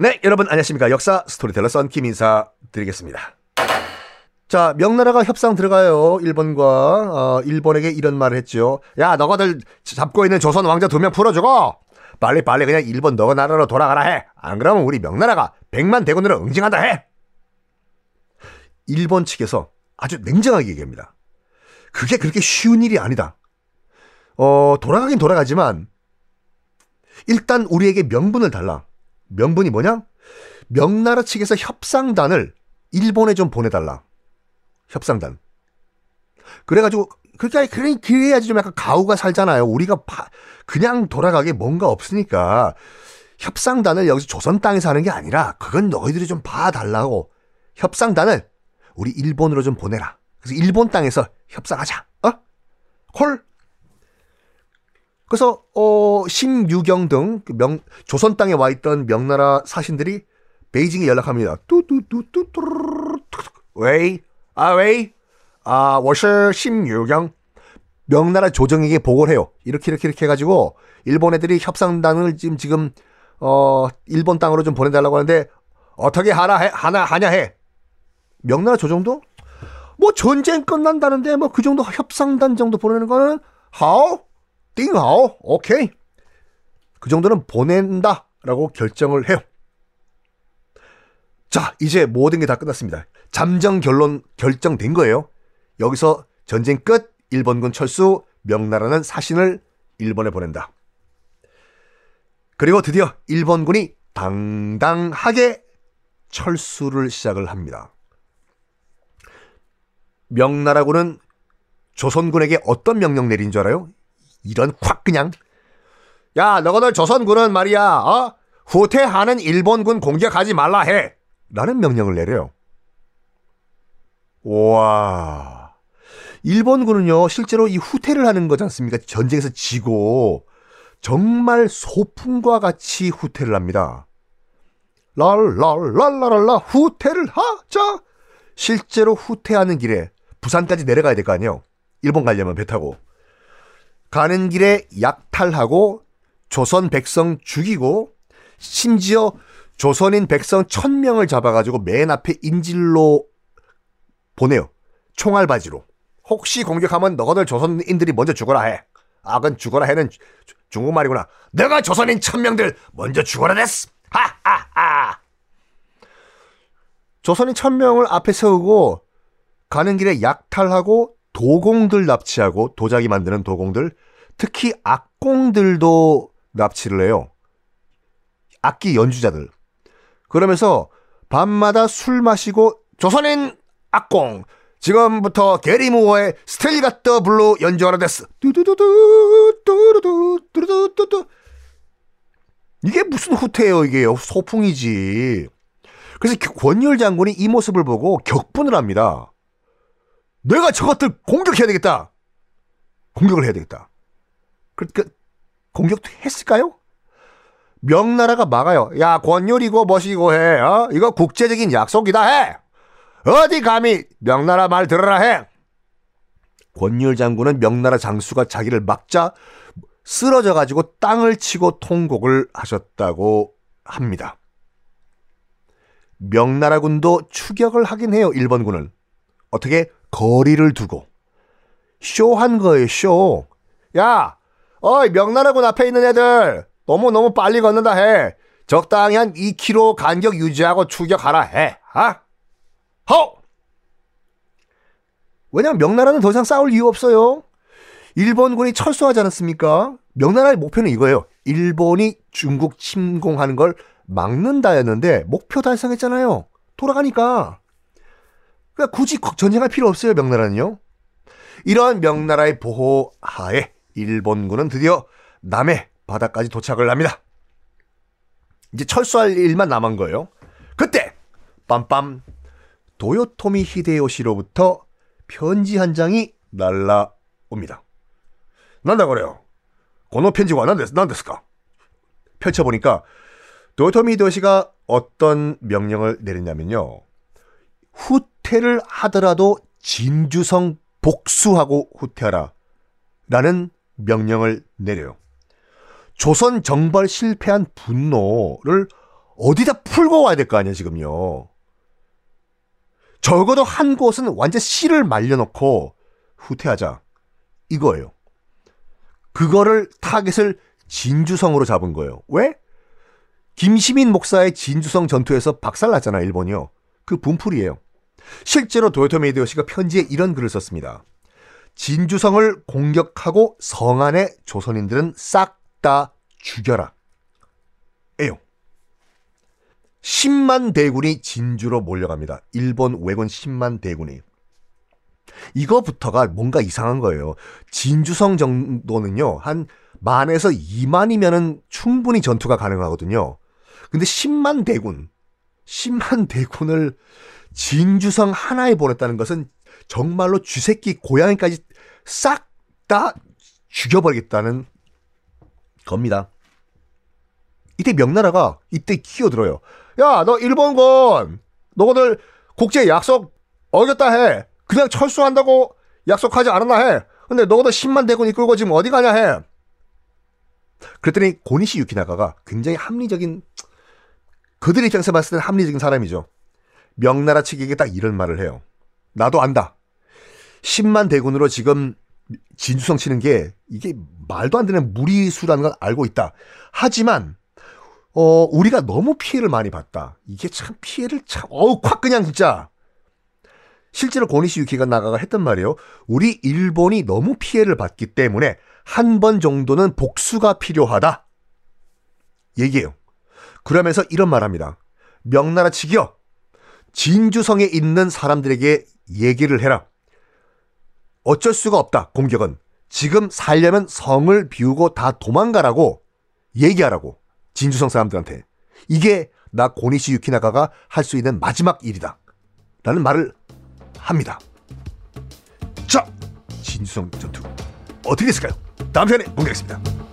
네, 여러분 안녕하십니까. 역사 스토리텔러 썬킴 인사드리겠습니다. 자, 명나라가 협상 들어가요. 일본과 일본에게 이런 말을 했죠. 야, 너가들 잡고 있는 조선 왕자 2명 풀어주고 빨리 그냥 일본 너가 나라로 돌아가라 해. 안 그러면 우리 명나라가 100만 대군으로 응징한다 해. 일본 측에서 아주 냉정하게 얘기합니다. 그게 그렇게 쉬운 일이 아니다. 돌아가긴 돌아가지만 일단 우리에게 명분을 달라. 명분이 뭐냐? 명나라 측에서 협상단을 일본에 좀 보내달라. 협상단. 그래가지고 그래야지 좀 약간 가우가 살잖아요. 우리가 그냥 돌아가게 뭔가 없으니까 협상단을 여기서 조선 땅에서 하는 게 아니라 그건 너희들이 좀 봐달라고 협상단을 우리 일본으로 좀 보내라. 그래서 일본 땅에서 협상하자. 콜. 그래서 신유경 등 조선 땅에 와 있던 명나라 사신들이 베이징에 연락합니다. 웨이, 웨이, 워셔 신유경 명나라 조정에게 보고를 해요. 이렇게 해가지고 일본 애들이 협상단을 지금 일본 땅으로 좀 보내달라고 하는데 어떻게 하냐 해. 명나라 조정도 뭐 전쟁 끝난다는데 뭐 그 정도 협상단 정도 보내는 거는 하오? 띵하오? 오케이. 그 정도는 보낸다라고 결정을 해요. 자, 이제 모든 게 다 끝났습니다. 잠정 결론 결정된 거예요. 여기서 전쟁 끝, 일본군 철수, 명나라는 사신을 일본에 보낸다. 그리고 드디어 일본군이 당당하게 철수를 시작을 합니다. 명나라군은 조선군에게 어떤 명령 내린 줄 알아요? 이런 콱 그냥 야 너희들 조선군은 말이야 후퇴하는 일본군 공격하지 말라 해 라는 명령을 내려요. 와, 일본군은요 실제로 이 후퇴를 하는 거지 않습니까? 전쟁에서 지고 정말 소풍과 같이 후퇴를 합니다. 랄랄랄랄라 후퇴를 하자. 실제로 후퇴하는 길에 부산까지 내려가야 될 거 아니에요. 일본 가려면 배 타고. 가는 길에 약탈하고 조선 백성 죽이고 심지어 조선인 백성 1000명을 잡아가지고 맨 앞에 인질로 보내요. 총알바지로. 혹시 공격하면 너희들 조선인들이 먼저 죽어라 해. 아, 그건 죽어라 해는 중국말이구나. 내가 조선인 1000명들 먼저 죽어라 됐어. 하하하. 조선인 1000명을 앞에 세우고 가는 길에 약탈하고 도공들 납치하고 도자기 만드는 도공들, 특히 악공들도 납치를 해요. 악기 연주자들. 그러면서 밤마다 술 마시고 조선인 악공 지금부터 게리무어의 스텔리바 더 블루 연주하러 됐어. 뚜두두두. 이게 무슨 후퇴예요 이게. 소풍이지. 그래서 권율 장군이 이 모습을 보고 격분을 합니다. 내가 저것들 공격해야 되겠다. 공격을 해야 되겠다. 그러니까 공격도 했을까요? 명나라가 막아요. 야, 권율이고 뭐시고 해. 이거 국제적인 약속이다 해. 어디 감히 명나라 말 들어라 해. 권율 장군은 명나라 장수가 자기를 막자 쓰러져가지고 땅을 치고 통곡을 하셨다고 합니다. 명나라군도 추격을 하긴 해요. 일본군은. 어떻게? 거리를 두고. 쇼한 거예요, 쇼. 야, 명나라군 앞에 있는 애들 너무너무 빨리 걷는다 해. 적당히 한 2km 간격 유지하고 추격하라 해. 허! 왜냐면 명나라는 더 이상 싸울 이유 없어요. 일본군이 철수하지 않았습니까? 명나라의 목표는 이거예요. 일본이 중국 침공하는 걸 막는다였는데 목표 달성했잖아요. 돌아가니까. 그러니까 굳이 전쟁할 필요 없어요. 명나라는요. 이런 명나라의 보호하에 일본군은 드디어 남해 바다까지 도착을 합니다. 이제 철수할 일만 남은 거예요. 그때 빰빰 도요토미 히데요시로부터 편지 한 장이 날라옵니다. 난다 그래요. 고노 편지가 난데스까? 펼쳐보니까 도요토미 히데요시가 어떤 명령을 내렸냐면요. 후퇴를 하더라도 진주성 복수하고 후퇴하라 라는 명령을 내려요. 조선 정벌 실패한 분노를 어디다 풀고 와야 될 거 아니에요, 지금요. 적어도 한 곳은 완전 씨를 말려놓고 후퇴하자, 이거예요. 그거를 타겟을 진주성으로 잡은 거예요. 왜? 김시민 목사의 진주성 전투에서 박살났잖아, 일본이요. 그 분풀이에요. 실제로 도요토미 히데요시가 편지에 이런 글을 썼습니다. 진주성을 공격하고 성안의 조선인들은 싹 다 죽여라, 에요. 10만 대군이 진주로 몰려갑니다. 일본 왜군 10만 대군이. 이거부터가 뭔가 이상한 거예요. 진주성 정도는요, 한 만에서 2만이면은 충분히 전투가 가능하거든요. 근데 10만 대군을 진주성 하나에 보냈다는 것은 정말로 쥐새끼 고양이까지 싹 다 죽여버리겠다는 겁니다. 이때 명나라가 이때 끼어들어요. 야, 너 일본군, 너희들 국제 약속 어겼다 해. 그냥 철수한다고 약속하지 않았나 해. 근데 너희들 10만 대군 이끌고 지금 어디 가냐 해. 그랬더니 고니시 유키나가가 굉장히 합리적인, 그들 입장에서 봤을 때는 합리적인 사람이죠. 명나라 측에게 딱 이런 말을 해요. 나도 안다. 10만 대군으로 지금 진주성 치는 게 이게 말도 안 되는 무리수라는 걸 알고 있다. 하지만 우리가 너무 피해를 많이 봤다. 이게 참 피해를 참 콱 그냥 진짜. 실제로 고니시 유키가 나가가 했던 말이에요. 우리 일본이 너무 피해를 받기 때문에 한 번 정도는 복수가 필요하다, 얘기해요. 그러면서 이런 말합니다. 명나라 측이요, 진주성에 있는 사람들에게 얘기를 해라. 어쩔 수가 없다, 공격은. 지금 살려면 성을 비우고 다 도망가라고 얘기하라고, 진주성 사람들한테. 이게 나 고니시 유키나가가 할 수 있는 마지막 일이다, 라는 말을 합니다. 자, 진주성 전투 어떻게 됐을까요? 다음 시간에 공개하겠습니다.